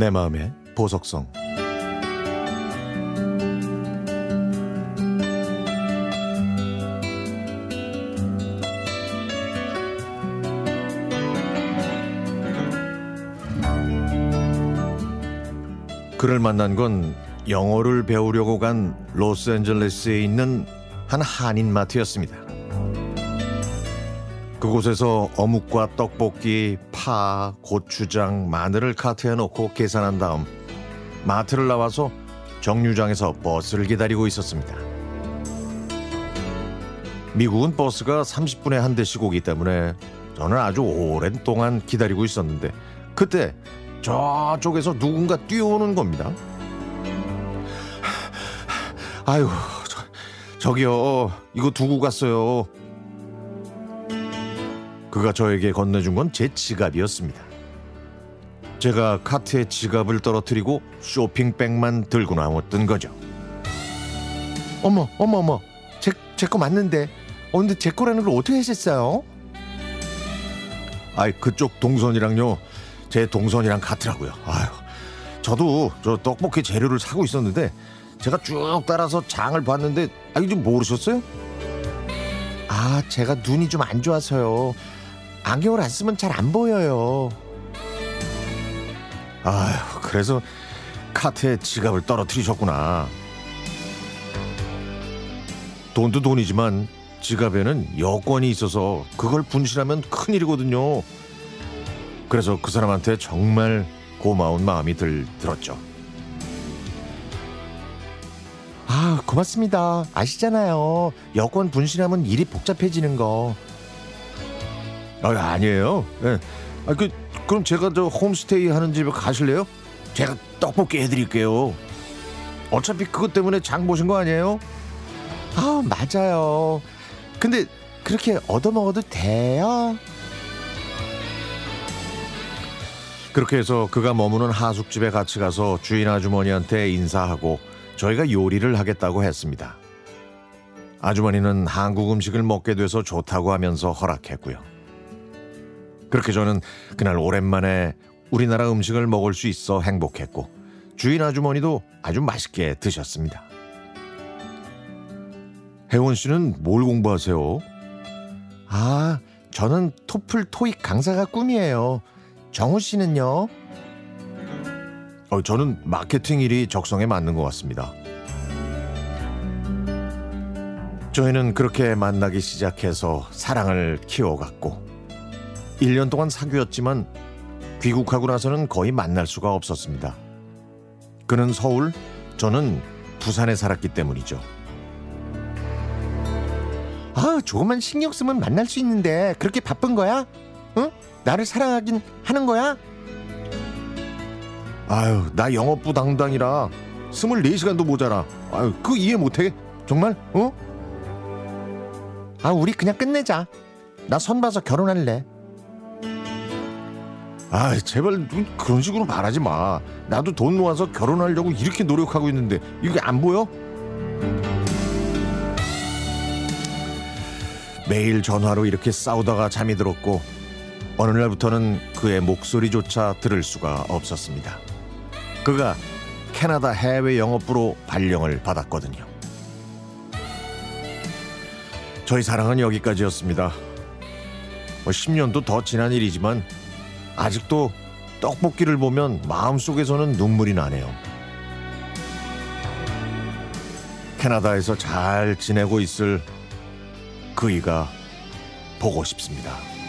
내 마음의 보석성. 그를 만난 건 영어를 배우려고 간 로스앤젤레스에 있는 한 한인 마트였습니다. 그곳에서 어묵과 떡볶이, 파, 고추장, 마늘을 카트에 넣고 계산한 다음 마트를 나와서 정류장에서 버스를 기다리고 있었습니다. 미국은 버스가 30분에 한 대씩 오기 때문에 저는 아주 오랜 동안 기다리고 있었는데 그때 저쪽에서 누군가 뛰어오는 겁니다. 아유, 저기요, 이거 두고 갔어요. 그가 저에게 건네준 건 제 지갑이었습니다. 제가 카트에 지갑을 떨어뜨리고 쇼핑백만 들고 나왔던 거죠. 어머, 제 거 맞는데. 근데 제 거라는 걸 어떻게 하셨어요? 아이, 그쪽 동선이랑요. 제 동선이랑 같더라고요. 아유, 저도 저 떡볶이 재료를 사고 있었는데 제가 쭉 따라서 장을 봤는데 이거 모르셨어요? 제가 눈이 좀 안 좋아서요. 안경을 안 쓰면 잘 안 보여요. 아유, 그래서 카트에 지갑을 떨어뜨리셨구나. 돈도 돈이지만 지갑에는 여권이 있어서 그걸 분실하면 큰일이거든요. 그래서 그 사람한테 정말 고마운 마음이 들었죠. 고맙습니다. 아시잖아요. 여권 분실하면 일이 복잡해지는 거. 아니에요. 네. 그럼 제가 저 홈스테이 하는 집에 가실래요? 제가 떡볶이 해드릴게요. 어차피 그것 때문에 장 보신 거 아니에요? 맞아요. 근데 그렇게 얻어먹어도 돼요? 그렇게 해서 그가 머무는 하숙집에 같이 가서 주인 아주머니한테 인사하고 저희가 요리를 하겠다고 했습니다. 아주머니는 한국 음식을 먹게 돼서 좋다고 하면서 허락했고요. 그렇게 저는 그날 오랜만에 우리나라 음식을 먹을 수 있어 행복했고 주인 아주머니도 아주 맛있게 드셨습니다. 혜원 씨는 뭘 공부하세요? 저는 토플 토익 강사가 꿈이에요. 정우 씨는요? 저는 마케팅 일이 적성에 맞는 것 같습니다. 저희는 그렇게 만나기 시작해서 사랑을 키워갔고 1년 동안 사귀었지만 귀국하고 나서는 거의 만날 수가 없었습니다. 그는 서울, 저는 부산에 살았기 때문이죠. 조금만 신경 쓰면 만날 수 있는데 그렇게 바쁜 거야? 응? 나를 사랑하긴 하는 거야? 나 영업부 담당이라 24시간도 모자라. 그거 이해 못해? 정말? 어? 우리 그냥 끝내자. 나 선 봐서 결혼할래. 제발 그런 식으로 말하지 마. 나도 돈 모아서 결혼하려고 이렇게 노력하고 있는데 이게 안 보여? 매일 전화로 이렇게 싸우다가 잠이 들었고 어느 날부터는 그의 목소리조차 들을 수가 없었습니다. 그가 캐나다 해외 영업부로 발령을 받았거든요. 저희 사랑은 여기까지였습니다. 10년도 더 지난 일이지만 아직도 떡볶이를 보면 마음속에서는 눈물이 나네요. 캐나다에서 잘 지내고 있을 그이가 보고 싶습니다.